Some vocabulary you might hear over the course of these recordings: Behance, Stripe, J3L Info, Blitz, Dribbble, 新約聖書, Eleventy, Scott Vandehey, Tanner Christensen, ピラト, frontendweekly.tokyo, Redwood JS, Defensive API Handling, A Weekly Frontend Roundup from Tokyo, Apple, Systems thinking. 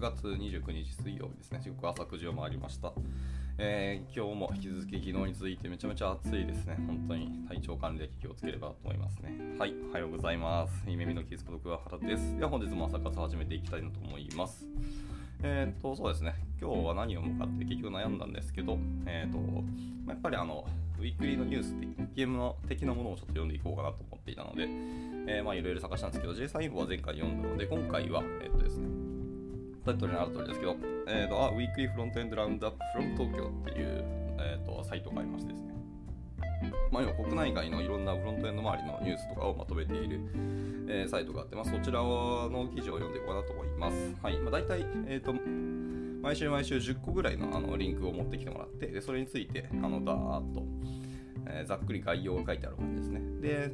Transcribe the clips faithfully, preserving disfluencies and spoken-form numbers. ろくがつにじゅうくにち水曜日ですね。時刻朝くじを回りました、えー、今日も引き続き昨日に続いてめちゃめちゃ暑いですね。本当に体調管理で気をつければと思いますね。はい、おはようございます。夢見のキースこと桑原です。では本日も朝活始めていきたいなと思います。えーとそうですね、今日は何を思うかって結局悩んだんですけど、えーとやっぱりあのウィークリーのニュース的の的なものをちょっと読んでいこうかなと思っていたので、えー、まあいろいろ探したんですけど、 ジェイスリー インフォは前回読んだので、今回はえっとですねタイトルにある通りですけど、えーとあウィークリーフロントエンドラウンドアップフロム東京っていう、えーとサイトがありましてですね、まあ、今国内外のいろんなフロントエンド周りのニュースとかをまとめている、えー、サイトがあって、まあ、そちらの記事を読んでいこうかなと思います。はい、まあ、大体、えーと、毎週毎週じゅっこぐらいの、あのリンクを持ってきてもらって、でそれについてあのだーっと、えー、ざっくり概要が書いてある感じですね。で、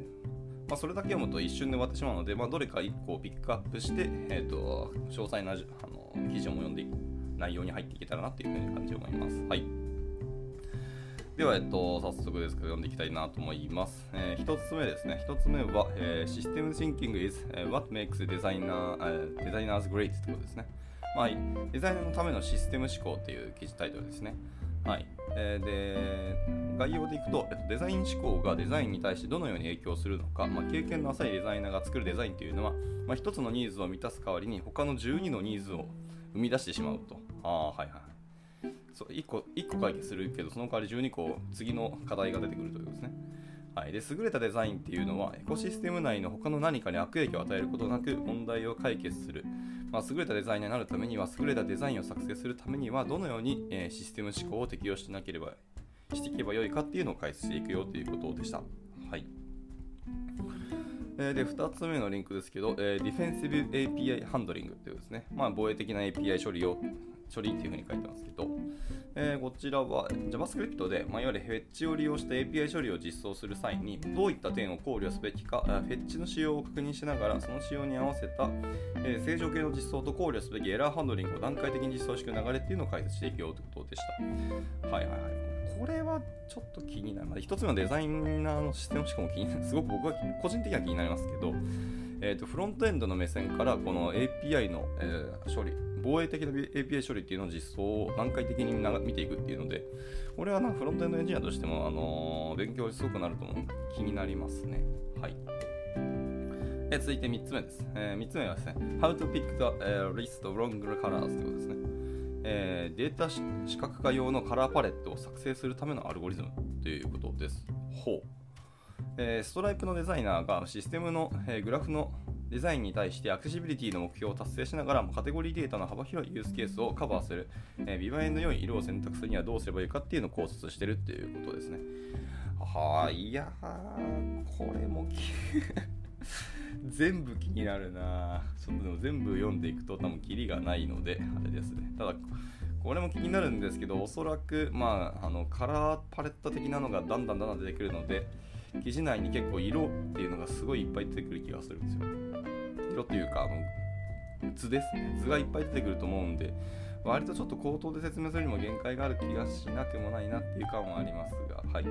まあ、それだけ読むと一瞬で終わってしまうので、まあ、どれかいっこをピックアップして、えーと、詳細なあの記事をも読んでいく内容に入っていけたらなというふうな感じを思います。はい、では、えっと、早速ですけど読んでいきたいなと思います。えー、一つ目ですね。一つ目は、えー、System Thinking is what makes designer,、uh, designers great ということですね。はい。デザイナーのためのシステム思考という記事タイトルですね。はい。えー、で概要でいくと、えっと、デザイン思考がデザインに対してどのように影響するのか、まあ、経験の浅いデザイナーが作るデザインというのは、まあ、一つのニーズを満たす代わりに他のじゅうにのニーズを生み出してしまうと。ああ、はいはい。そういっこ、いっこ解決するけど、その代わりじゅうにこ次の課題が出てくるということですね。はい、で優れたデザインっていうのはエコシステム内の他の何かに悪影響を与えることなく問題を解決する、まあ、優れたデザイナーになるためには優れたデザインを作成するためにはどのように、えー、システム思考を適用しなければしていけばよいかっていうのを解説していくよということでした。はい、でふたつめのリンクですけど、えー、ディフェンシブ エーピーアイ ハンドリングというですね、まあ、防衛的な エーピーアイ 処理を処理っていうふうに書いてますけど、えー、こちらは JavaScript で、まあ、いわゆるフェッチを利用して エーピーアイ 処理を実装する際にどういった点を考慮すべきか、フェッチの仕様を確認しながらその仕様に合わせた、えー、正常系の実装と考慮すべきエラーハンドリングを段階的に実装していく流れっていうのを解説していくよということでした。はいはいはい。これはちょっと気になる。まあ、一つのデザイナーのシステム思考も気になる。すごく僕は個人的には気になりますけど、えーと、フロントエンドの目線からこの エーピーアイ の、えー、処理、防衛的な エーピーアイ 処理っていうのを実装を段階的に見ていくっていうので、これはなフロントエンドエンジニアとしても、あのー、勉強すごくなると思うので気になりますね。はい。え続いてみっつめです。えー、みっつめはですね、How to pick the、uh, list of wrong colors ということですね。えー、データ視覚化用のカラーパレットを作成するためのアルゴリズムということです。ほう、えー、ストライプのデザイナーがシステムの、えー、グラフのデザインに対してアクセシビリティの目標を達成しながらもカテゴリーデータの幅広いユースケースをカバーする、えー、ビバエンの良い色を選択するにはどうすればいいかっていうのを考察してるっていうことですね。はあ、いやー、これも全部気になるな。ちょっとでも全部読んでいくと多分キリがないのであれですね。ただこれも気になるんですけど、おそらくまああのカラーパレット的なのがだんだんだんだん出てくるので、記事内に結構色っていうのがすごいいっぱい出てくる気がするんですよ。色っていうかあの図ですね。図がいっぱい出てくると思うんで、割とちょっと口頭で説明するにも限界がある気がしなくもないなっていう感はありますが、はい。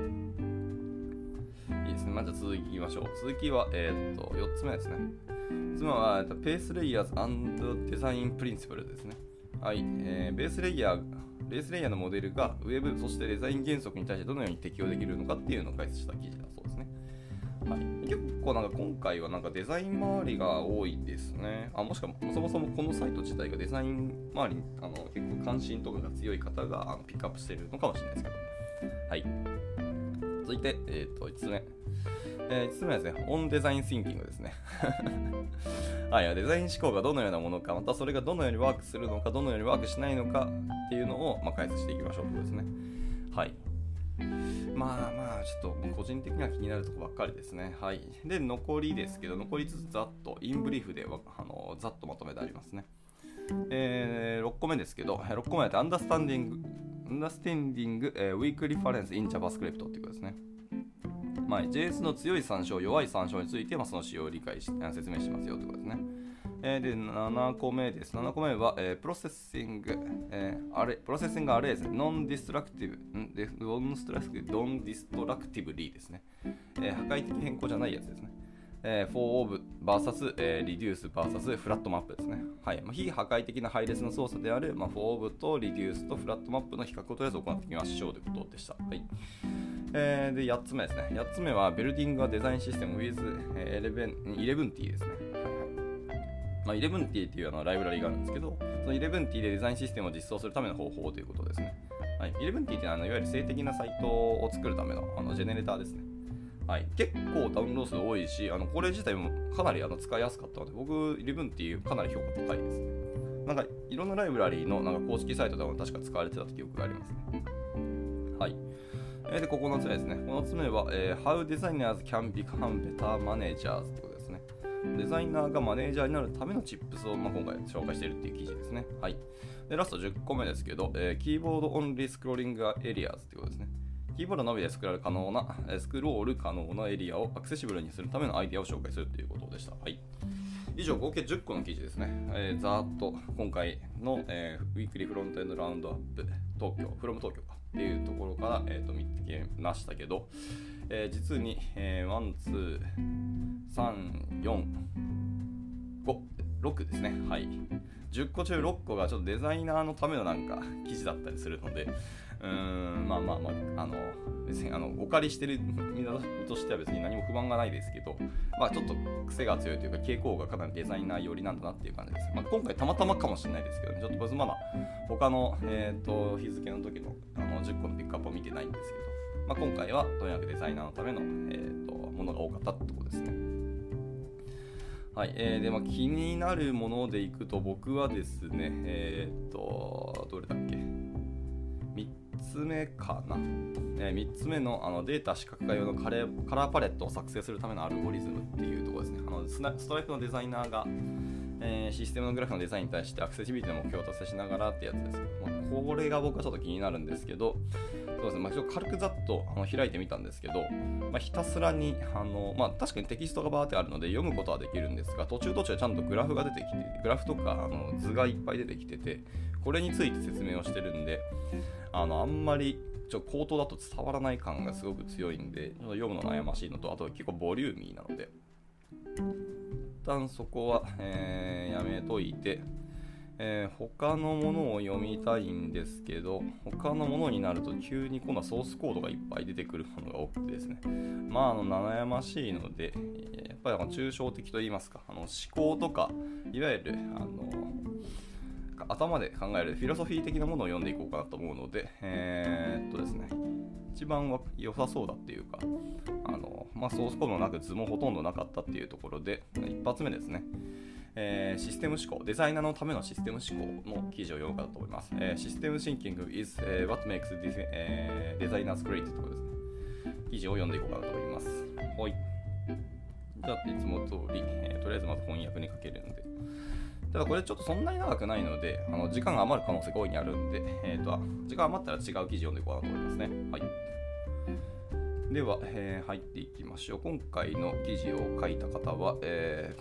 いいですね。まず、あ、続きいきましょう。続きは、えー、っとよっつめですね。よっつめはベースレイヤーズ&デザインプリンシプルですね。はい、えー、ベースレイヤー、ベースレイヤーのモデルがウェブそしてデザイン原則に対してどのように適用できるのかっていうのを解説した記事だそうですね。はい、結構なんか今回はなんかデザイン周りが多いですね。あ、もしくはそもそもこのサイト自体がデザイン周りにあの結構関心とかが強い方があのピックアップしているのかもしれないですけど、はい。続いて、えー、といつつめ、えー、いつつめはですね、オンデザインシンキングですね。はい、デザイン思考がどのようなものか、またそれがどのようにワークするのか、どのようにワークしないのかっていうのを、まあ、解説していきましょうということですね。はい。まあまあ、ちょっと個人的には気になるとこばっかりですね。はい。で、残りですけど、残りつつざっと、インブリーフであのざっとまとめてありますね。えー、ろっこめですけど、ろっこめはアンダースタンディングUnderstanding Weak Reference in JavaScript ということですね。まあ、ジェイエス の強い参照、弱い参照について、まあ、その使用を理解し説明しますよということですね。えー、でななこめです。ななこめは、えー、プロセッシング、えー、アレプロセッシングアレイズ、Non-Destructive Non-Destructively ですね、えー。破壊的変更じゃないやつですね。えー、フォーオーブ ブイエス、えー、リデュース ブイエス フラットマップですね。はい、まあ、非破壊的な配列の操作である、まあ、フォーオーブとリデュースとフラットマップの比較をとりあえず行っていきましょうということでした。はい、えー、でやっつめですね。やっつめはビルディングデザインシステム with イレブンティーですね。まあ、イレブンティーっていうあのライブラリがあるんですけど、その イレブンティー でデザインシステムを実装するための方法ということですね。はい、イレブンティー っていうのはあのいわゆる性的なサイトを作るため の, あのジェネレーターですね。はい、結構ダウンロード数多いし、あのこれ自体もかなりあの使いやすかったので、僕 イレブンティー かなり評価高いですね。なんかいろんなライブラリーのなんか公式サイトでも確か使われてた記憶がありますね。はい。えー、でここのつめですね。このつめは、えー、How designers can become better managers ということですね。デザイナーがマネージャーになるためのチップスを、まあ、今回紹介しているっていう記事ですね。はい。でラストじゅっこめですけど、えー、キーボードオンリースクローリングエリアーズということですね。キーボードのみでスクロール可能な、えー、スクロール可能なエリアをアクセシブルにするためのアイデアを紹介するということでした。はい。以上合計じゅっこの記事ですね。えー、ざーっと今回の、えー、ウィークリーフロントエンドラウンドアップ東京、フロム東京かっていうところから、えー、と見てきましたけど、えー、実に、えー、いち、に、さん、よん、ご、ろくですね。はい。じゅっこ中ろっこがちょっとデザイナーのためのなんか記事だったりするので、うーん、まあまあまあ、あの、別にあのお借りしてる身としては別に何も不満がないですけど、まあちょっと癖が強いというか傾向がかなりデザイナー寄りなんだなっていう感じです。まあ、今回たまたまかもしれないですけど、ね、ちょっと別にまだ他の、えー、と日付の時のあのじゅっこのピックアップを見てないんですけど、まあ、今回はとにかくデザイナーのための、えー、とものが多かったってことですね。はい、えーでまあ、気になるものでいくと僕はですね、えー、とどれだっけみっつめかな、えー、みっつめ の, あのデータ視覚化用のカレーカラーパレットを作成するためのアルゴリズムっていうところですね。あのストライプのデザイナーが、えー、システムのグラフのデザインに対してアクセシビリティの目標を達成しながらってやつですけど、まあ、これが僕はちょっと気になるんですけど、そうですね、まあ、ちょっと軽くざっとあの開いてみたんですけど、まあ、ひたすらにあの、まあ、確かにテキストがバーってあるので読むことはできるんですが、途中途中でちゃんとグラフが出てきて、グラフとかあの図がいっぱい出てきてて、これについて説明をしてるんで、あのあんまりちょっと口頭だと伝わらない感がすごく強いんで、読むの悩ましいのと、あとは結構ボリューミーなので、一旦そこは、えー、やめといて、えー、他のものを読みたいんですけど、他のものになると急に今度はソースコードがいっぱい出てくるものが多くてですね、まあ、あの悩ましいので、やっぱり抽象的といいますか、あの思考とかいわゆるあの頭で考えるフィロソフィー的なものを読んでいこうかなと思うので、えー、っとですね、一番は良さそうだっていうか、あの、まあ、ソースコードもなく図もほとんどなかったっていうところで、一発目ですね、えー、システム思考、デザイナーのためのシステム思考の記事を読むかと思います。えー、システムシンキング is、えー、what makes this、えー、designers great ということですね。記事を読んでいこうかなと思います。はい。じゃあ、いつも通り、えー、とりあえずまず翻訳にかけるので。ただこれちょっとそんなに長くないので、あの時間が余る可能性が大いにあるんで、えー、と時間余ったら違う記事読んでいこうかなと思いますね。はい、では、えー、入っていきましょう。今回の記事を書いた方は、え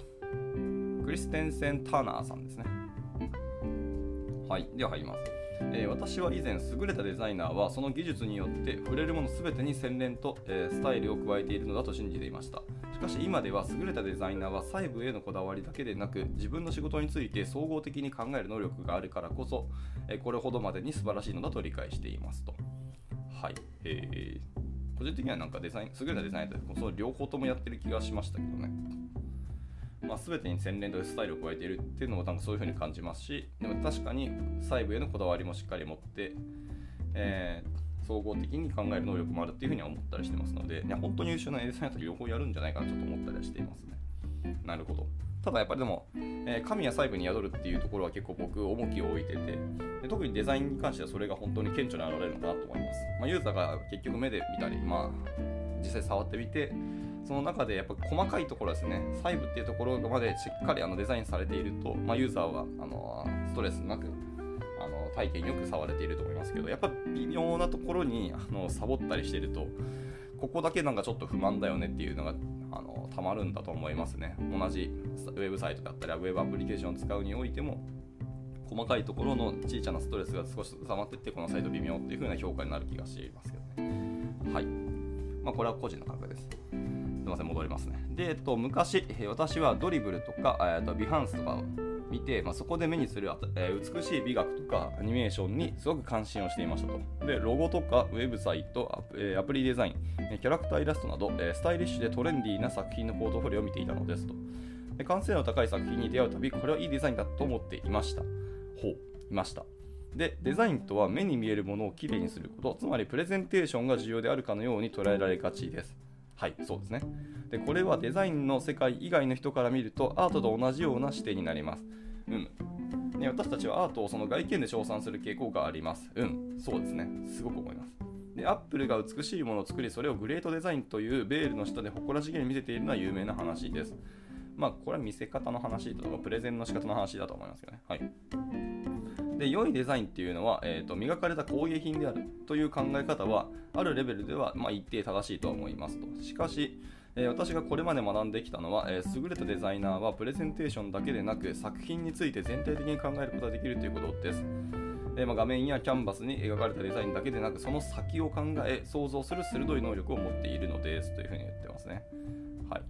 ー、クリステンセン・ターナーさんですね。はい、では入ります。えー、私は以前、優れたデザイナーはその技術によって触れるものすべてに洗練と、えー、スタイルを加えているのだと信じていました。しかし今では優れたデザイナーは細部へのこだわりだけでなく、自分の仕事について総合的に考える能力があるからこそ、えこれほどまでに素晴らしいのだと理解していますと。はい、えー、個人的にはなんかデザイン優れたデザイナーとその両方ともやってる気がしましたけどね。まあ、全てに洗練とスタイルを加えているっていうのもなんかそういう風に感じますし、でも確かに細部へのこだわりもしっかり持って、えー総合的に考える能力もあるっていうふうには思ったりしてますので、いや本当に優秀なデザイナーと両方やるんじゃないかなと思ったりはしていますね。なるほど。ただやっぱりでも、えー、神や細部に宿るっていうところは結構僕重きを置いてて、で特にデザインに関してはそれが本当に顕著に現れるのかなと思います。まあ、ユーザーが結局目で見たり、まあ実際触ってみて、その中でやっぱ細かいところですね、細部っていうところまでしっかりあのデザインされていると、まあ、ユーザーはあのストレスなくあの体験よく触れていると思いますけど、やっぱ微妙なところにあのサボったりしてると、ここだけなんかちょっと不満だよねっていうのがあのたまるんだと思いますね。同じウェブサイトだったりウェブアプリケーションを使うにおいても、細かいところの小さなストレスが少し収まっていって、このサイト微妙っていう風な評価になる気がしていますけどね。はい、まあ、これは個人の考えです。みません、戻りますね。で、えっと、昔、私はドリブルとか、えっと、ビハンスとかを見て、まあ、そこで目にする、えー、美しい美学とかアニメーションにすごく関心をしていましたと。で、ロゴとかウェブサイト、アプ、えー、アプリデザイン、キャラクターイラストなど、えー、スタイリッシュでトレンディーな作品のポートフォリオを見ていたのですと。で、完成度の高い作品に出会うたび、これはいいデザインだと思っていました。ほう、いました。で、デザインとは目に見えるものをきれいにすること、つまりプレゼンテーションが重要であるかのように捉えられがちです。はい、そうですね。で、これはデザインの世界以外の人から見るとアートと同じような視点になります。うん。ね、私たちはアートをその外見で称賛する傾向があります。うん、そうですね。すごく思います。で、アップルが美しいものを作り、それをグレートデザインというベールの下で誇らしげに見せているのは有名な話です。まあ、これは見せ方の話とかプレゼンの仕方の話だと思いますけどね。はい。で、良いデザインっていうのは、えーと、磨かれた工芸品であるという考え方はあるレベルでは、まあ、一定正しいとは思いますと。しかし、えー、私がこれまで学んできたのは、えー、優れたデザイナーはプレゼンテーションだけでなく作品について全体的に考えることができるということです。えーまあ、画面やキャンバスに描かれたデザインだけでなくその先を考え想像する鋭い能力を持っているのですというふうに言ってますね。はい。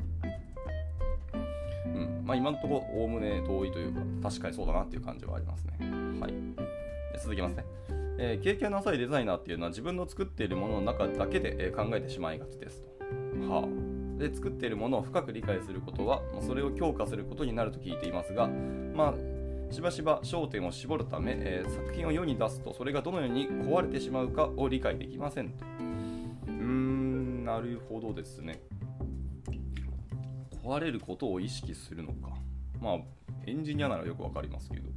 うん、まあ、今のところおおむね同意というか確かにそうだなっていう感じはありますね。はい、続きますね、えー、経験の浅いデザイナーっていうのは自分の作っているものの中だけで、えー、考えてしまいがちですと。はあ、で、作っているものを深く理解することはそれを強化することになると聞いていますが、まあ、しばしば焦点を絞るため、えー、作品を世に出すとそれがどのように壊れてしまうかを理解できませんと。うーん、なるほどですね。壊れることを意識するのか。まあ、エンジニアならよくわかりますけど、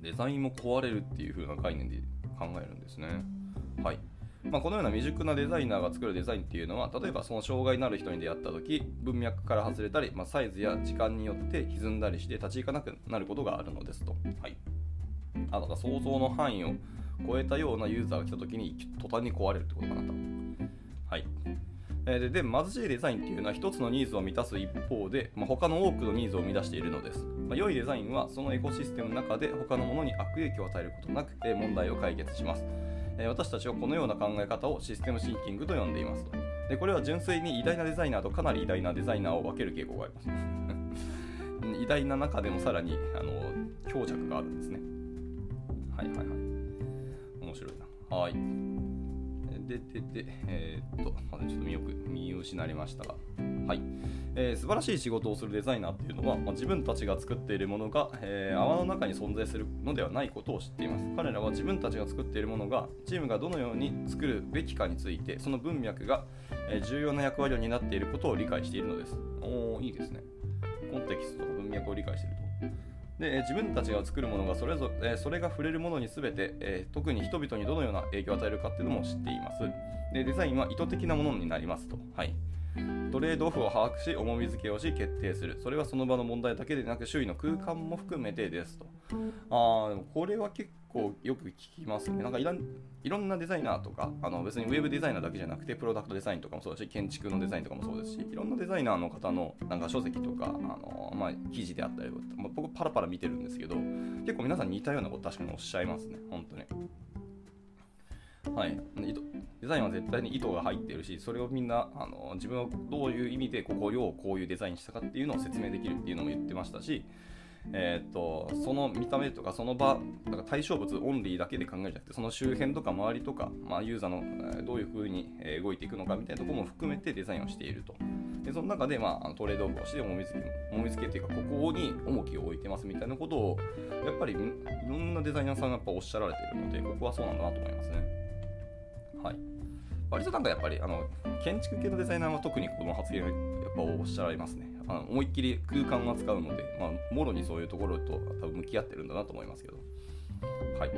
デザインも壊れるっていう風な概念で考えるんですね。はい。まあ、このような未熟なデザイナーが作るデザインっていうのは、例えばその障害のある人に出会った時、文脈から外れたり、まあ、サイズや時間によって歪んだりして立ち行かなくなることがあるのですと。はい。あ、だから想像の範囲を超えたようなユーザーが来た時に途端に壊れるってことかなと。はい。で、で、貧しいデザインっていうのは一つのニーズを満たす一方で、まあ、他の多くのニーズを生み出しているのです。まあ、良いデザインはそのエコシステムの中で他のものに悪影響を与えることなくて問題を解決します。えー、私たちはこのような考え方をシステムシンキングと呼んでいますと。で、これは純粋に偉大なデザイナーとかなり偉大なデザイナーを分ける傾向があります。偉大な中でもさらにあの強弱があるんですね。はいはいはい。面白いな。はい。で、で、で、えー、っと、まだちょっとよく見失いましたが、はい、えー、素晴らしい仕事をするデザイナーっていうのは、まあ、自分たちが作っているものが、えー、泡の中に存在するのではないことを知っています。彼らは自分たちが作っているものが、チームがどのように作るべきかについて、その文脈が、えー、重要な役割を担っていることを理解しているのです。おー、いいですね。コンテキストとか文脈を理解していると。で、自分たちが作るものがそれぞれ、それが触れるものに全て、えー、特に人々にどのような影響を与えるかっていうのも知っています。で、デザインは意図的なものになりますと。はい。トレードオフを把握し、重みづけをし、決定する。それはその場の問題だけでなく、周囲の空間も含めてですと。ああ、でもこれは結構よく聞きますね。なんかいろん、いろんなデザイナーとか、あの別にウェブデザイナーだけじゃなくて、プロダクトデザインとかもそうだし、建築のデザインとかもそうですし、いろんなデザイナーの方のなんか書籍とか、あのーまあ、記事であったり、まあ、僕パラパラ見てるんですけど、結構皆さん似たようなこと確かにおっしゃいますね。本当に。はい、デザインは絶対に意図が入っているし、それをみんなあの自分はどういう意味でここをこういうデザインしたかっていうのを説明できるっていうのも言ってましたし、えー、とその見た目とかその場だから対象物オンリーだけで考えるんじゃなくて、その周辺とか周りとか、まあ、ユーザーのどういう風に動いていくのかみたいなところも含めてデザインをしていると。で、その中で、まあ、トレードオフをして重み付け、重み付けっていうかここに重きを置いてますみたいなことをやっぱりいろんなデザイナーさんがやっぱおっしゃられているので、ここはそうなんだなと思いますね。はい、割となんかやっぱりあの建築系のデザイナーは特にこの発言をやっぱおっしゃられますね。あの思いっきり空間を扱うので、まあ、もろにそういうところと多分向き合ってるんだなと思いますけど。はい。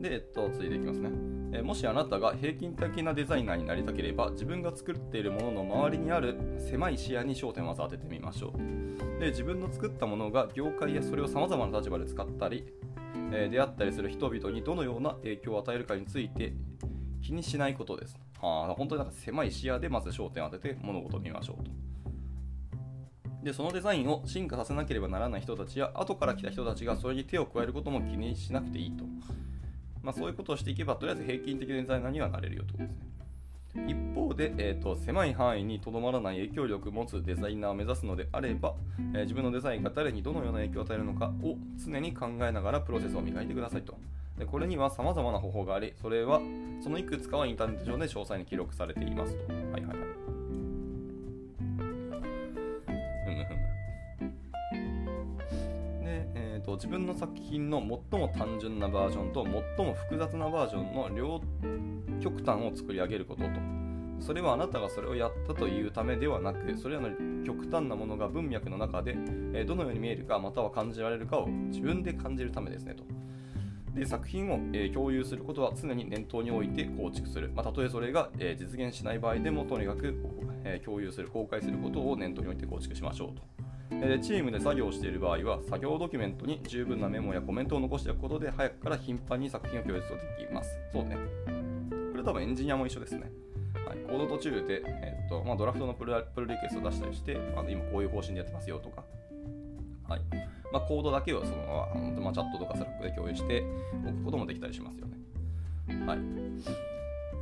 で、えっと、続いていきますね。えもしあなたが平均的なデザイナーになりたければ、自分が作っているものの周りにある狭い視野に焦点をまず当ててみましょう。で、自分の作ったものが業界やそれをさまざまな立場で使ったり、出会ったりする人々にどのような影響を与えるかについて気にしないことです。はあ、本当になんか狭い視野でまず焦点を当てて物事を見ましょうと。で、そのデザインを進化させなければならない人たちや後から来た人たちがそれに手を加えることも気にしなくていいと。まあ、そういうことをしていけばとりあえず平均的なデザイナーにはなれるよということですね。一方方で、えー、と狭い範囲にとどまらない影響力を持つデザイナーを目指すのであれば、えー、自分のデザインが誰にどのような影響を与えるのかを常に考えながらプロセスを磨いてくださいと。でこれには様々な方法があり、それはそのいくつかはインターネット上で詳細に記録されていますと。はいはいはい。自分の作品の最も単純なバージョンと最も複雑なバージョンの両極端を作り上げることと、それはあなたがそれをやったというためではなく、それらの極端なものが文脈の中でどのように見えるかまたは感じられるかを自分で感じるためですねと。で作品を共有することは常に念頭に置いて構築する、まあ、たとえそれが実現しない場合でもとにかく共有する、公開することを念頭に置いて構築しましょうと。チームで作業している場合は作業ドキュメントに十分なメモやコメントを残しておくことで早くから頻繁に作品を共有できます。そうね。これ多分エンジニアも一緒ですね。はい、コード途中で、えーとまあ、ドラフトのプル、プルリクエストを出したりして、まあ、今こういう方針でやってますよとか、はいまあ、コードだけをそのまま、まあ、チャットとかスラックで共有しておくこともできたりしますよね。はい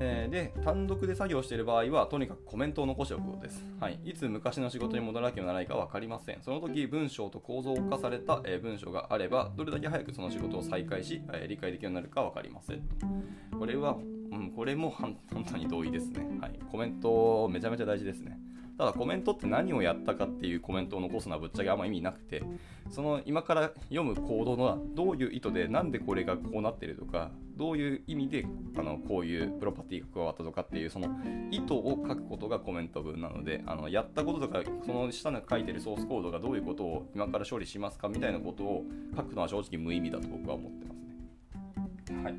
で単独で作業している場合はとにかくコメントを残しておくことです、はい、いつ昔の仕事に戻らなきゃならないか分かりません。その時文章と構造化された文章があればどれだけ早くその仕事を再開し理解できるようになるか分かりません。これは、うん、これも本当に同意ですね、はい、コメントめちゃめちゃ大事ですね。ただコメントって何をやったかっていうコメントを残すのはぶっちゃけあんま意味なくて、その今から読む行動のどういう意図でなんでこれがこうなってるとか、どういう意味であのこういうプロパティが加わったとかっていうその意図を書くことがコメント文なので、あのやったこととかその下に書いてるソースコードがどういうことを今から処理しますかみたいなことを書くのは正直無意味だと僕は思ってますね。はい。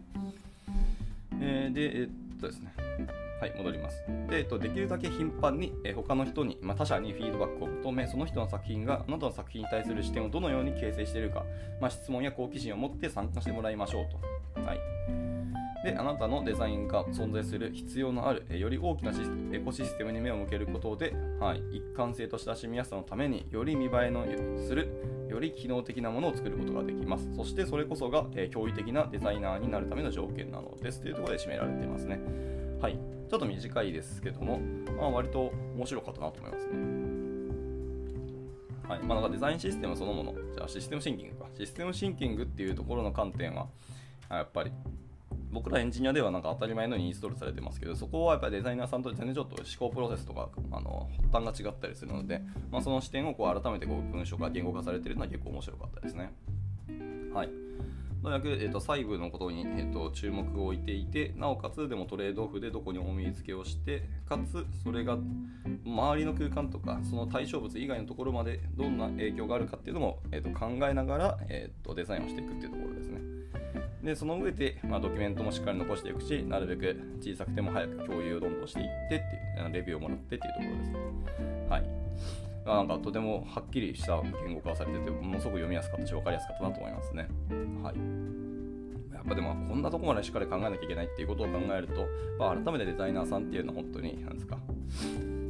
えー、で、えっとですね。はい、戻ります。で、えっと、できるだけ頻繁に、えー、他の人に、まあ、他者にフィードバックを求め、その人の作品があなたの作品に対する視点をどのように形成しているか、まあ、質問や好奇心を持って参加してもらいましょうと。はい、で、あなたのデザインが存在する必要のある、えー、より大きなシスエコシステムに目を向けることで、はい、一貫性と親しみやすさのためにより見栄えのする、より機能的なものを作ることができます。そしてそれこそが、えー、驚異的なデザイナーになるための条件なのですというところで締められていますね。はい、ちょっと短いですけども、まあ、割と面白かったなと思いますね。はい、まあ、なんかデザインシステムそのもの、じゃあシステムシンキングか。システムシンキングっていうところの観点は、やっぱり僕らエンジニアではなんか当たり前のようにインストールされてますけど、そこはやっぱりデザイナーさんと全然ちょっと思考プロセスとかあの発端が違ったりするので、まあ、その視点をこう改めてこう文章が言語化されているのは結構面白かったですね。はい。とにかく、えー、と細部のことに、えー、と注目を置いていて、なおかつでもトレードオフでどこに重み付けをして、かつそれが周りの空間とかその対象物以外のところまでどんな影響があるかっていうのも、えー、と考えながら、えー、とデザインをしていくっていうところですね。でその上で、まあ、ドキュメントもしっかり残していくし、なるべく小さくても早く共有をどんどんしていってっていうレビューをもらってっていうところですね。はい、なんかとてもはっきりした言語化されてて、ものすごく読みやすかったし分かりやすかったなと思いますね。はい、やっぱでもこんなとこまでしっかり考えなきゃいけないっていうことを考えると、まあ、改めてデザイナーさんっていうのは本当になんですか、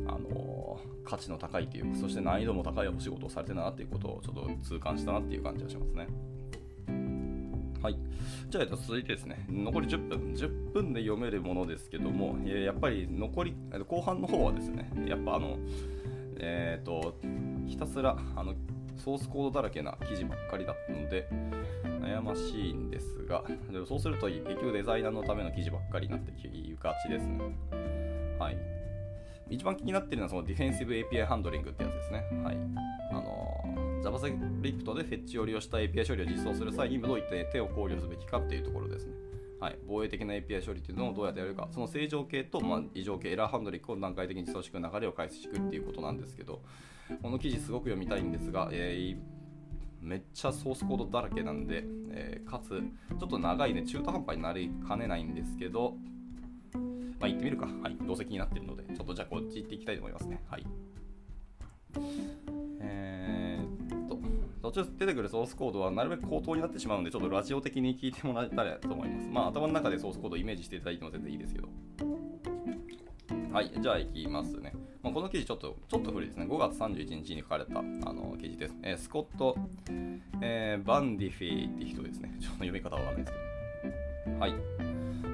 あのー、価値の高いというか、そして難易度も高いお仕事をされてるなっていうことをちょっと痛感したなっていう感じがしますね。はい、じゃあ続いてですね、残りじゅっぷん、じゅっぷんで読めるものですけども、やっぱり残り後半の方はですね、やっぱあのえー、とひたすらあのソースコードだらけな記事ばっかりだったので悩ましいんですが、でもそうすると結局デザイナーのための記事ばっかりになってきがちですね。はい、一番気になっているのはそのディフェンシブ エーピーアイ ハンドリングってやつですね。はい、あの JavaScript でフェッチを利用した エーピーアイ 処理を実装する際にどういった手を考慮すべきかっていうところですね。はい、防衛的な エーピーアイ 処理というのをどうやってやるか、その正常系と、まあ、異常系、エラーハンドリングを段階的に実装していく流れを開始していくっていうことなんですけど、この記事すごく読みたいんですが、えー、めっちゃソースコードだらけなんで、えー、かつちょっと長いね、中途半端になりかねないんですけど、まあ行ってみるか。はい、どうせ気になっているので、ちょっとじゃあこっち行っていきたいと思いますね。はい。えー、っと途中出てくるソースコードはなるべく口頭になってしまうので、ちょっとラジオ的に聞いてもらえたらと思います。まあ頭の中でソースコードをイメージしていただいても全然いいですけど。はい、じゃあいきますね。まあ、この記事ちょっとちょっと古いですね。ごがつさんじゅういちにちに書かれたあの記事です、えー。スコット、えー、バンディフィーって人ですね。ちょっと読み方はわかんないですけど。はい。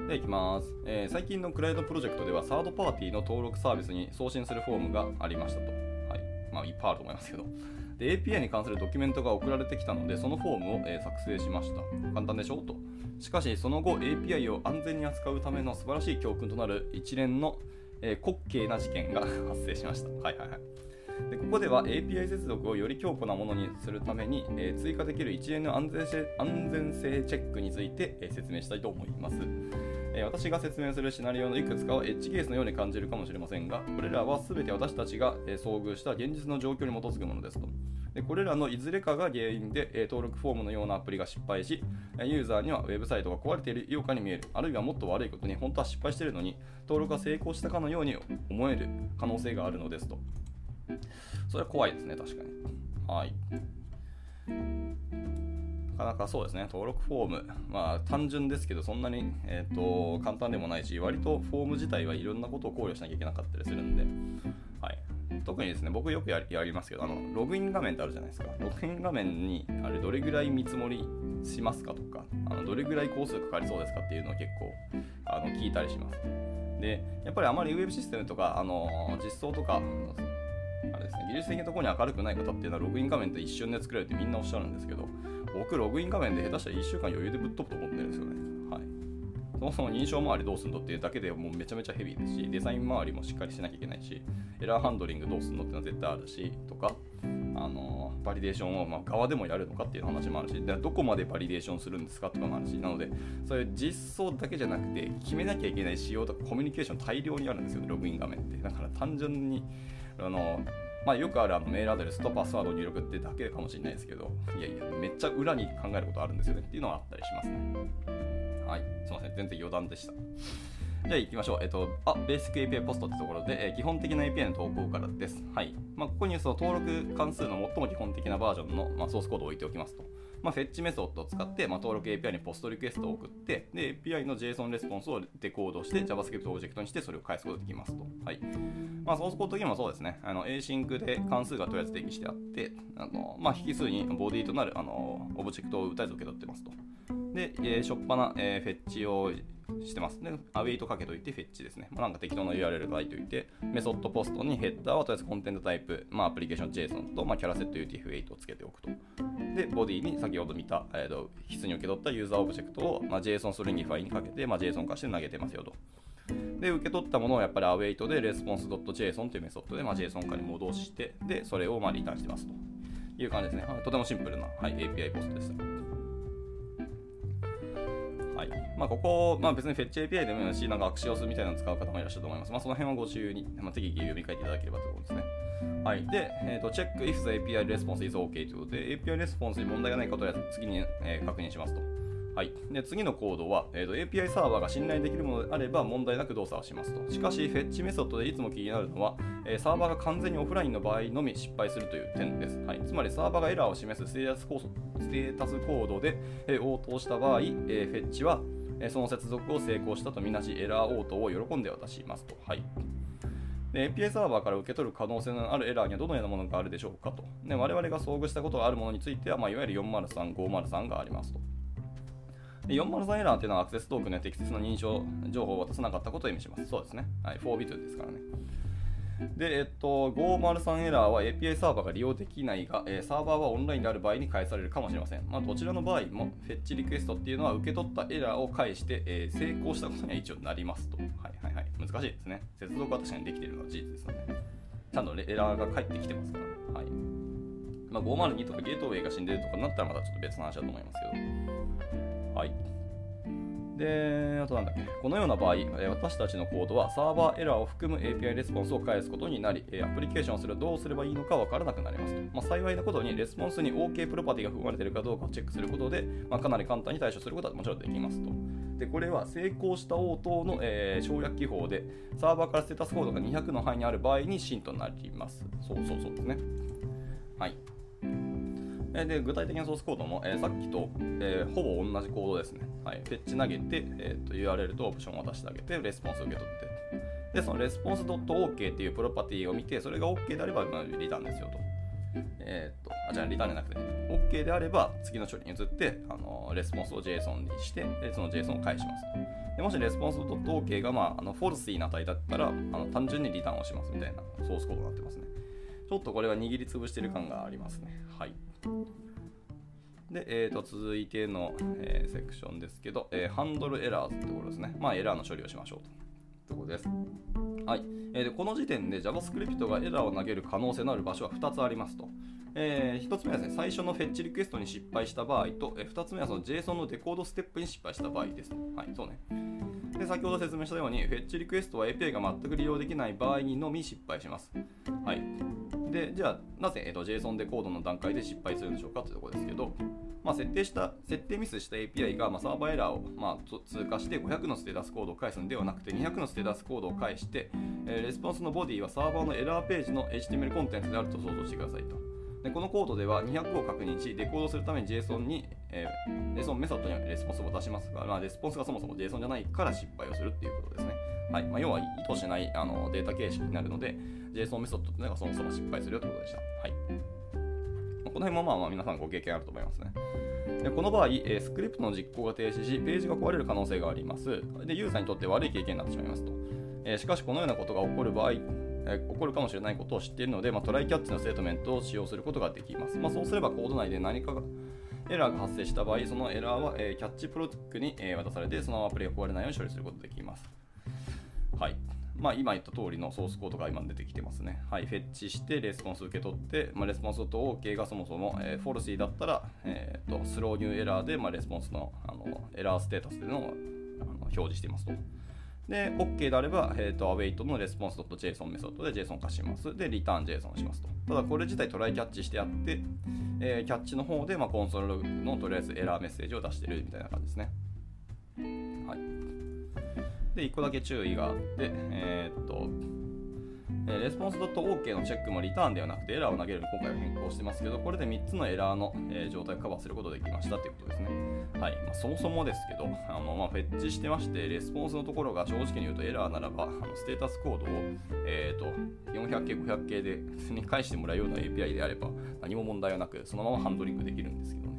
ではいきます、えー、最近のクライアントプロジェクトではサードパーティーの登録サービスに送信するフォームがありましたと、はい、まあいっぱいあると思いますけど、で エーピーアイ に関するドキュメントが送られてきたので、そのフォームを、えー、作成しました。簡単でしょうと。しかしその後 エーピーアイ を安全に扱うための素晴らしい教訓となる一連の、えー、滑稽な事件が発生しました。はいはいはい。でここでは エーピーアイ 接続をより強固なものにするために、えー、追加できる一連の安全性、安全性チェックについて、えー、説明したいと思います。私が説明するシナリオのいくつかはエッジケースのように感じるかもしれませんが、これらは全て私たちが遭遇した現実の状況に基づくものですと。でこれらのいずれかが原因で登録フォームのようなアプリが失敗し、ユーザーにはウェブサイトが壊れているようかに見える、あるいはもっと悪いことに本当は失敗しているのに登録が成功したかのように思える可能性があるのですと。それは怖いですね、確かに。はい。なかなかそうですね、登録フォーム、まあ、単純ですけどそんなに、えー、と簡単でもないし、割とフォーム自体はいろんなことを考慮しなきゃいけなかったりするんで、はい、特にですね、僕よくや り, やりますけどあのログイン画面ってあるじゃないですか。ログイン画面にあれどれぐらい見積もりしますかとか、あのどれぐらい工数かかりそうですかっていうのを結構あの聞いたりします。でやっぱりあまりウェブシステムとかあの実装とかあれですね、技術的なところに明るくない方っていうのはログイン画面って一瞬で作れるってみんなおっしゃるんですけど、僕ログイン画面で下手したらいっしゅうかん余裕でぶっ飛ぶと思ってるんですよね、はい、そもそも認証周りどうすんのっていうだけでもうめちゃめちゃヘビーですし、デザイン周りもしっかりしなきゃいけないし、エラーハンドリングどうすんのっていうのは絶対あるしとか、あのバリデーションをまあ側でもやるのかっていう話もあるし、どこまでバリデーションするんですかとかもあるし、なのでそういう実装だけじゃなくて決めなきゃいけない仕様とかコミュニケーション大量にあるんですよね、ログイン画面って。だから単純にあのまあ、よくあるあのメールアドレスとパスワード入力ってだけかもしれないですけど、いやいやめっちゃ裏に考えることあるんですよねっていうのはあったりしますね。はい、すいません、全然余談でした。じゃあ行きましょう。えっと、あ、ベーシック エーピーアイ ポストってところで、えー、基本的な エーピーアイ の投稿からです。はい。まあ、ここにその登録関数の最も基本的なバージョンの、まあ、ソースコードを置いておきますと。まあ、フェッチメソッドを使って、まあ、登録 エーピーアイ にポストリクエストを送って、で、エーピーアイ の JSON レスポンスをデコードして、JavaScript オブジェクトにして、それを返すことができますと。はい。まあ、ソースコード的にもそうですね。あの、エーシンク で関数がとりあえず定義してあって、あの、まあ、引数にボディとなる、あの、オブジェクトを受け取ってますと。で、えー、しょっぱな、えー、フェッチをしてます。で、アウェイトかけといてフェッチですね。まあ、なんか適当な ユーアールエル 書いといて、メソッドポストにヘッダーはとりあえずコンテンツタイプ、まあ、アプリケーション JSON と、まあ、キャラセット ユーティーエフエイト をつけておくと。で、ボディに先ほど見た、えーと、必須に受け取ったユーザーオブジェクトを、まあ、JSON ストリングファイにかけて、まあ、JSON 化して投げてますよと。で、受け取ったものをやっぱりアウェイトで response.json というメソッドで、まあ、JSON 化に戻して、で、それをまあリターンしてますという感じですね。とてもシンプルな、はい、エーピーアイ ポストでした。はいまあ、ここ、まあ、別に Fetch エーピーアイ でもいいし、なんかアクシオスみたいなのを使う方もいらっしゃると思います。まあ、その辺はご自由に、まあ、適宜読み替えていただければと思うんですね。はい、で、えーと、Check if the エーピーアイ response is OK ということで、エーピーアイ レスポンスに問題がないかとりあえず次に、えー、確認しますと。はい、で次のコードは、えーと、エーピーアイ サーバーが信頼できるものであれば問題なく動作をしますと。しかし、Fetch メソッドでいつも気になるのは、えー、サーバーが完全にオフラインの場合のみ失敗するという点です。はい、つまり、サーバーがエラーを示すステータスコードステータスコードで応答した場合、えー、フェッチは、えー、その接続を成功したとみなしエラー応答を喜んで渡しますと、はい、で エーピーアイ サーバーから受け取る可能性のあるエラーにはどのようなものがあるでしょうかと。で我々が遭遇したことがあるものについては、まあ、いわゆるよんまるさん、ごひゃくさんがありますと。でよんまるさんエラーというのはアクセストークンで適切な認証情報を渡さなかったことを意味します。そうですね、はい、よんビットですからね。でえっと、ごひゃくさんエラーは エーピーアイ サーバーが利用できないが、えー、サーバーはオンラインである場合に返されるかもしれません。まあ、どちらの場合もフェッチリクエストっていうのは受け取ったエラーを返して、えー、成功したことには一応なりますと、はいはいはい、難しいですね。接続は確かにできているのは事実ですよね。ちゃんとエラーが返ってきてますからね、はいまあ、ごひゃくにとかゲートウェイが死んでるとかになったらまたちょっと別の話だと思いますけど、はいであとなんだっけ、このような場合、私たちのコードはサーバーエラーを含む エーピーアイ レスポンスを返すことになり、アプリケーションをするどうすればいいのか分からなくなりますと。まあ、幸いなことにレスポンスに OK プロパティが含まれているかどうかをチェックすることで、まあ、かなり簡単に対処することはもちろんできますと。でこれは成功した応答の、えー、省略記法で、サーバーからステータスコードがにひゃくの範囲にある場合に真となります。そうそうそうですね。はいで具体的なソースコードも、えー、さっきと、えー、ほぼ同じコードですね。はい、フェッチ投げて、えー、と ユーアールエル とオプションを渡してあげてレスポンスを受け取ってでそのレスポンス .ok っていうプロパティを見てそれが OK であればリターンですよと。えー、っとあじゃあリターンじゃなくて OK であれば次の処理に移ってあのレスポンスを JSON にしてでその JSON を返しますと。でもしレスポンスドット OK が、まあ、あのフォルシーな値だったらあの単純にリターンをしますみたいなソースコードになってますね。ちょっとこれは握りつぶしてる感がありますね。はい。で、えー、と続いての、えー、セクションですけど、えー、ハンドルエラーってところですね。まあエラーの処理をしましょうということです。はい。えー、でこの時点で JavaScript がエラーを投げる可能性のある場所はふたつありますと。えー、ひとつめはですね、最初のフェッチリクエストに失敗した場合と、えー、ふたつめはその JSON のデコードステップに失敗した場合です。はい、そうね。で、先ほど説明したように、フェッチリクエストは エーピーアイ が全く利用できない場合にのみ失敗します。はい。で、じゃあ、なぜ、えー、と JSON デコードの段階で失敗するんでしょうかというところですけど、まあ、設定した、設定ミスした エーピーアイ が、まあ、サーバーエラーを、まあ、通過してごひゃくのステータスコードを返すのではなくてにひゃくのステータスコードを返して、えー、レスポンスのボディはサーバーのエラーページの エイチティーエムエル コンテンツであると想像してくださいと。でこのコードではにひゃくを確認し、デコードするために JSON に、えー、JSON メソッドにレスポンスを出しますが、まあ、レスポンスがそもそも JSON じゃないから失敗をするっていうことですね。はい、まあ、要は意図しないあのデータ形式になるので、JSON メソッドってのがそもそも失敗するよということでした。はい。まあ、この辺もまあまあ皆さんご経験あると思いますね。でこの場合、えー、スクリプトの実行が停止し、ページが壊れる可能性があります。で、ユーザーにとって悪い経験になってしまいますと。えー、しかし、このようなことが起こる場合、起こるかもしれないことを知っているので、まあ、トライキャッチのステートメントを使用することができます。まあ、そうすればコード内で何かがエラーが発生した場合、そのエラーは、えー、キャッチプロテックに、えー、渡されて、そのままプレイが壊れないように処理することができます。はい。まあ、今言った通りのソースコードが今出てきてますね。はい。フェッチして、レスポンス受け取って、まあ、レスポンスと OK がそもそも、えー、フォルシーだったら、えー、とスローニューエラーで、まあ、レスポンスの、あのエラーステータスでの、あの表示していますと。で、OK であれば、えーと、await のレスポンス .json メソッドで JSON 化します。で、returnJSON しますと。ただ、これ自体トライキャッチしてあって、えー、キャッチの方で、まあ、コンソールログのとりあえずエラーメッセージを出してるみたいな感じですね。はい。で、いっこだけ注意があって、えー、っと、レスポンス .ok のチェックもリターンではなくてエラーを投げるように今回は変更してますけど、これでみっつのエラーの状態をカバーすることができましたということですね。はい。まあ、そもそもですけど、あのまあ、フェッチしてまして、レスポンスのところが正直に言うとエラーならば、あのステータスコードを、えー、とよんひゃくけい、ごひゃくけいで普通に返してもらうような エーピーアイ であれば何も問題はなく、そのままハンドリングできるんですけどね。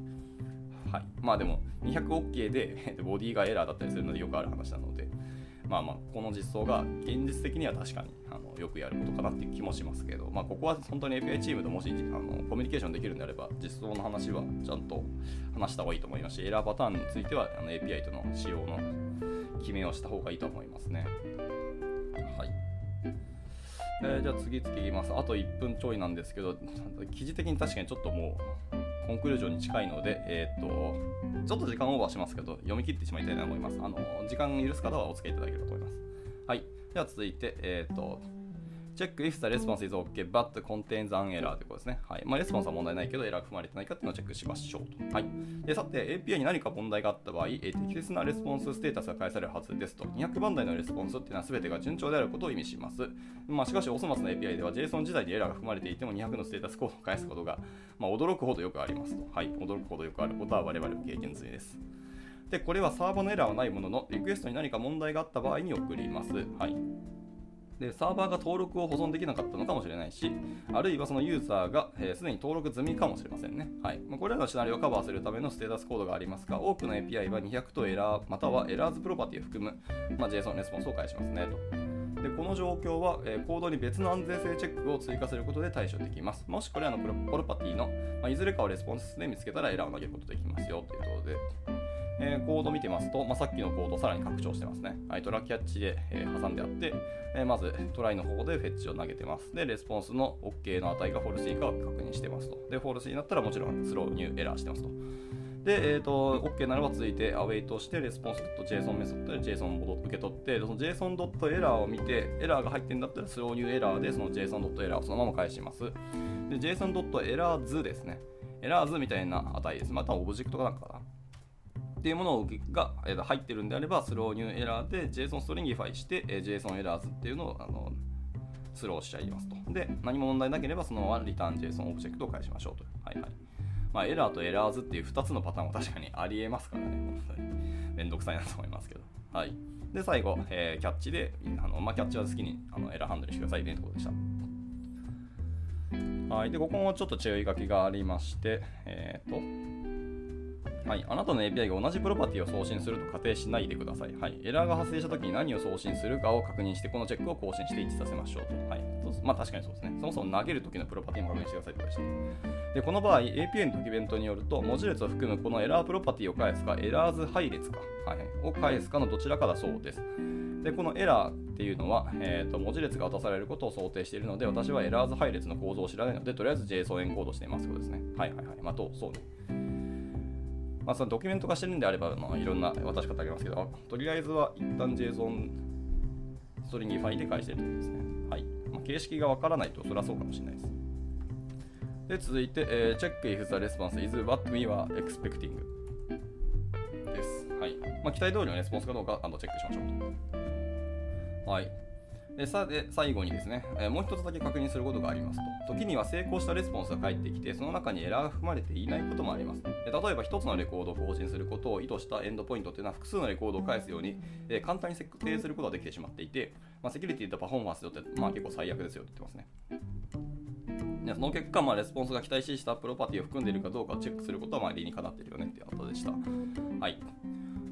はい。まあでも、にひゃくオーケー でボディがエラーだったりするのでよくある話なので、まあまあこの実装が現実的には確かにあのよくやることかなっていう気もしますけど、まあ、ここは本当に エーピーアイ チームともしあのコミュニケーションできるんであれば実装の話はちゃんと話した方がいいと思いますし、エラーパターンについてはあの エーピーアイ との使用の決めをした方がいいと思いますね。はい。えー、じゃあ次々いきます。あといっぷんちょいなんですけど、記事的に確かにちょっともうコンクルージョンに近いので、えー、とちょっと時間オーバーしますけど読み切ってしまいたいなと思います。あの時間許す方はお付き合いいただければと思います。はい。では続いて、えー、と Check if the response is OK but contains an error ということですね。はい。まあ、レスポンスは問題ないけどエラーが含まれてないかっていうのをチェックしましょうと。はい。でさて エーピーアイ に何か問題があった場合、えー、適切なレスポンスステータスが返されるはずですと。にひゃくばん台のレスポンスっていうのは全てが順調であることを意味します。まあ、しかしお粗末な エーピーアイ では JSON 自体にエラーが含まれていてもにひゃくのステータスコードを返すことが、まあ、驚くほどよくありますと。はい。驚くほどよくあることは我々の経験済みです。でこれはサーバーのエラーはないもののリクエストに何か問題があった場合に送ります。はい。でサーバーが登録を保存できなかったのかもしれないし、あるいはそのユーザーがすで、えー、に登録済みかもしれませんね。はい。まあ、これらのシナリオをカバーするためのステータスコードがありますが、多くの エーピーアイ はにひゃくとエラーまたはエラーズプロパティを含む、まあ、JSON レスポンスを返しますねと。でこの状況は、えー、コードに別の安全性チェックを追加することで対処できます。もしこれらのプロ、プロパティの、まあ、いずれかをレスポンスで見つけたらエラーを投げることができますよということで。えー、コード見てますと、まあ、さっきのコードをさらに拡張してますね。はい、トラキャッチで、えー、挟んであって、えー、まずトライの方でフェッチを投げてます。で、レスポンスの OK の値がフォルシーか確認してますと。で、フォルシーになったらもちろんスローニューエラーしてますと。で、えーと、OK ならば続いて await してレスポンス .json メソッドで JSON を受け取って、その JSON.error を見て、エラーが入ってるんだったらスローニューエラーでその JSON.error をそのまま返します。で、JSON.errors ですね。errors みたいな値です。またオブジェクトかなんかかな。っていうものが入ってるんであれば、スローニューエラーで JSON ストリンギファイして、JSON エラーズっていうのをあのスローしちゃいますと。で、何も問題なければ、そのままリターン JSON オブジェクトを返しましょうと。はいはい。まあ、エラーとエラーズっていうふたつのパターンは確かにありえますからね。本当にめんどくさいなと思いますけど。はい。で、最後、えー、キャッチで、あのまあ、キャッチは好きにあのエラーハンドルしてくださいというところでした。はい。で、ここもちょっと注意書きがありまして、えっと、はい、あなたの エーピーアイ が同じプロパティを送信すると仮定しないでください。はい、エラーが発生したときに何を送信するかを確認して、このチェックを更新して一致させましょうと。はい、まあ確かにそうですね。そもそも投げるときのプロパティも確認してくださいとかして。で、この場合、エーピーアイ のドキュメントによると、文字列を含むこのエラープロパティを返すか、エラーズ配列か、はい、を返すかのどちらかだそうです。で、このエラーっていうのは、えーと、文字列が渡されることを想定しているので、私はエラーズ配列の構造を知らないので、とりあえず JSON エンコードしていますということですね。はいはいはい。まあ、どうそうね。まあ、そのドキュメント化してるんであれば、まあ、いろんな渡し方ありますけど、とりあえずは一旦 JSON ストリンギファイで返してるということですね。はい。まあ、形式がわからないと、そりゃそうかもしれないです。で、続いて、えー、check if the response is what we were expecting です。はい。まあ、期待通りのレスポンスかどうか、あのチェックしましょうと。はい。でさで最後にですね、えー、もう一つだけ確認することがありますと。時には成功したレスポンスが返ってきて、その中にエラーが含まれていないこともあります。で例えば、一つのレコードを更新することを意図したエンドポイントというのは、複数のレコードを返すように、えー、簡単に設定することができてしまっていて、まあ、セキュリティとパフォーマンスにとって、まあ、結構最悪ですよと言ってますね。でその結果、まあ、レスポンスが期待したプロパティを含んでいるかどうかをチェックすることは、まあ、理にかなっているよねということでした。はい。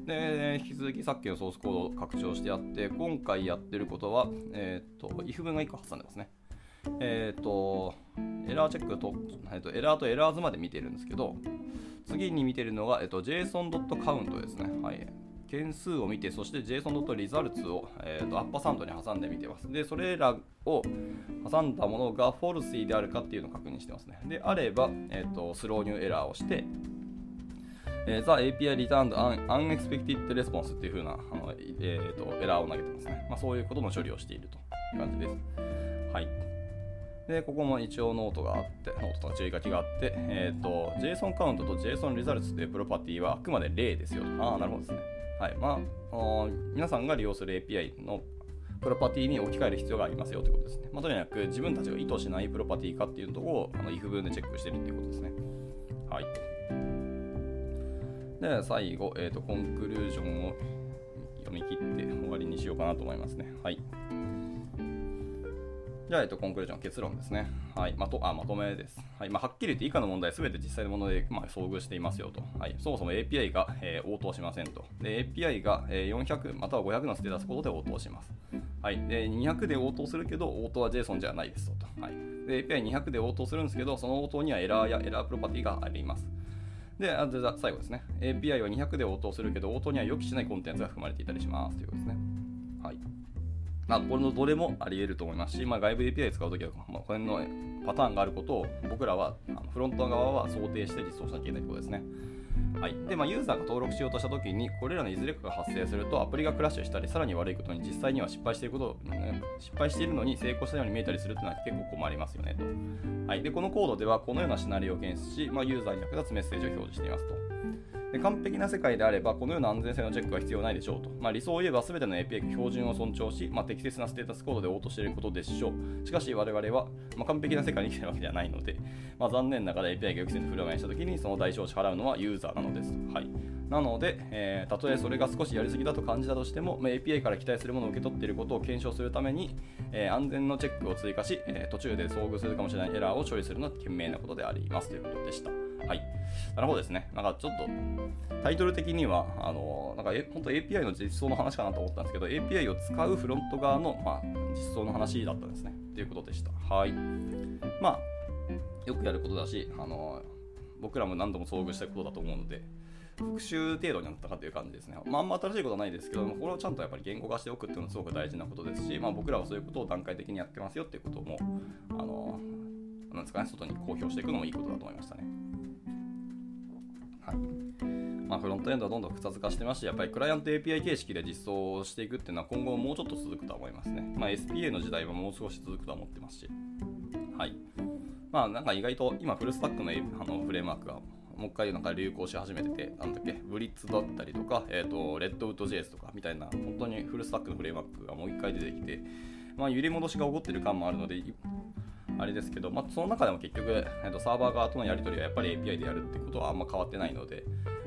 で引き続きさっきのソースコードを拡張してやって、今回やってることは、えー、と if 文がいっこ挟んでますね。えっ、ー、と、エラーチェックと、えー、とエラーとエラーズまで見てるんですけど、次に見てるのが、えー、と ジェイソン.count ですね。はい。件数を見て、そして ジェイソン.results を、えー、とアッパサンドに挟んでみてます。で、それらを挟んだものが false であるかっていうのを確認してますね。で、あれば、えー、とスローニューエラーをして、The エーピーアイ returned an unexpected response という風なあの、えー、とエラーを投げてますね。まあ、そういうことの処理をしているという感じです。はい。で、ここも一応ノートがあって、ノートとか注意書きがあって、えー、と JSON count と JSON results というプロパティはあくまで例ですよと。ああ、なるほどですね。はい。まあ、皆さんが利用する エーピーアイ のプロパティに置き換える必要がありますよということですね。まあ、とにかく自分たちが意図しないプロパティかっていうところを if 文でチェックしているということですね。はい。で最後、えーと、コンクルージョンを読み切って終わりにしようかなと思いますね。はい。じゃあ、えーと、コンクルージョン、結論ですね。はい。まと、あ、まとめです。はい。まあ、はっきり言って以下の問題、すべて実際のもので、まあ、遭遇していますよと。はい。そもそも エーピーアイ が、えー、応答しませんと。で、エーピーアイ が、えー、よんひゃくまたはごひゃくのステータスコードで応答します。はい。で、にひゃくで応答するけど、応答は JSON じゃないですと。はい。で、エーピーアイにひゃく で応答するんですけど、その応答にはエラーやエラープロパティがあります。で、あと最後ですね。エーピーアイ はにひゃくで応答するけど、応答には予期しないコンテンツが含まれていたりしますということですね。はい。まあ、これのどれもあり得ると思いますし、まあ、外部 エーピーアイ 使うときは、まあ、この辺のパターンがあることを僕らは、あのフロント側は想定して実装しなきゃいけないということですね。はい。で、まあ、ユーザーが登録しようとしたときに、これらのいずれかが発生すると、アプリがクラッシュしたり、さらに悪いことに実際には失敗していること、ね、失敗しているのに成功したように見えたりするというのは結構困りますよねと。はい。で、このコードではこのようなシナリオを検出し、まあ、ユーザーに役立つメッセージを表示していますと。で、完璧な世界であれば、このような安全性のチェックは必要ないでしょうと。まあ、理想を言えば全ての エーピーアイ が標準を尊重し、まあ、適切なステータスコードで応答していることでしょう。しかし、我々は、まあ、完璧な世界に生きているわけではないので、まあ、残念ながら エーピーアイ が予期せぬ振る舞いしたときに、その代償を支払うのはユーザーなのですと。はい。なので、えー、たとえそれが少しやりすぎだと感じたとしても、まあ、エーピーアイ から期待するものを受け取っていることを検証するために、えー、安全のチェックを追加し、えー、途中で遭遇するかもしれないエラーを処理するのは賢明なことでありますということでした。はい。なるほどですね。なんかちょっとタイトル的には、あのなんかえ本当 エーピーアイ の実装の話かなと思ったんですけど、エーピーアイ を使うフロント側の、まあ、実装の話だったんですね。ということでした。はい。まあ、よくやることだし、あの僕らも何度も遭遇したことだと思うので、復習程度になったかという感じですね。まあ、あんま新しいことはないですけども、これをちゃんとやっぱり言語化しておくっていうのはすごく大事なことですし、まあ、僕らはそういうことを段階的にやってますよっていうことも、あのなんですかね、外に公表していくのもいいことだと思いましたね。はい。まあ、フロントエンドはどんどん複雑化してますし、やっぱりクライアント エーピーアイ 形式で実装していくっていうのは今後もうちょっと続くと思いますね。まあ、エスピーエー の時代はもう少し続くと思ってますし、はい。まあ、なんか意外と今フルスタックの、あのフレームワークがもう一回なんか流行し始めてて、なんだっけ、ブリッツだったりとか、えーと、レッドウッド ジェイエス とかみたいな、本当にフルスタックのフレームワークがもう一回出てきて、まあ、揺れ戻しが起こっている感もあるので、あれですけど、まあ、その中でも結局、えーと、サーバー側とのやり取りはやっぱり エーピーアイ でやるってことはあんま変わってないので、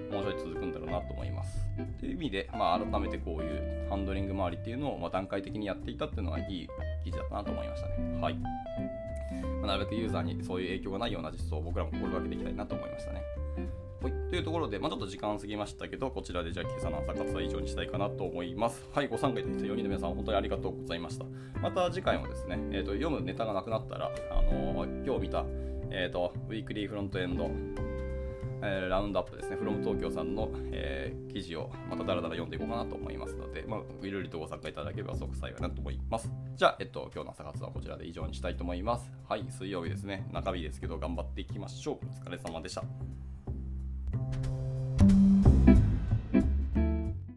もうちょい続くんだろうなと思います。という意味で、まあ、改めてこういうハンドリング周りっていうのを、まあ、段階的にやっていたっていうのはいい記事だったなと思いましたね。はい。まあ、なるべくユーザーにそういう影響がないような実装を僕らも心がけていきたいなと思いましたね。ほいというところで、まあ、ちょっと時間過ぎましたけど、こちらでじゃあ今朝の朝活は以上にしたいかなと思います。はい、ご参加いただいたよにんの皆さん、本当にありがとうございました。また次回もですね、えー、と読むネタがなくなったら、あのー、今日見た、えー、とウィークリーフロントエンド、えー、ラウンドアップですね、from 東京さんの、えー、記事をまただらだら読んでいこうかなと思いますので、まあ、いろいろとご参加いただければすごく幸いなと思います。じゃあ、えっと、今日の朝活はこちらで以上にしたいと思います。はい、水曜日ですね、中日ですけど頑張っていきましょう。お疲れ様でした。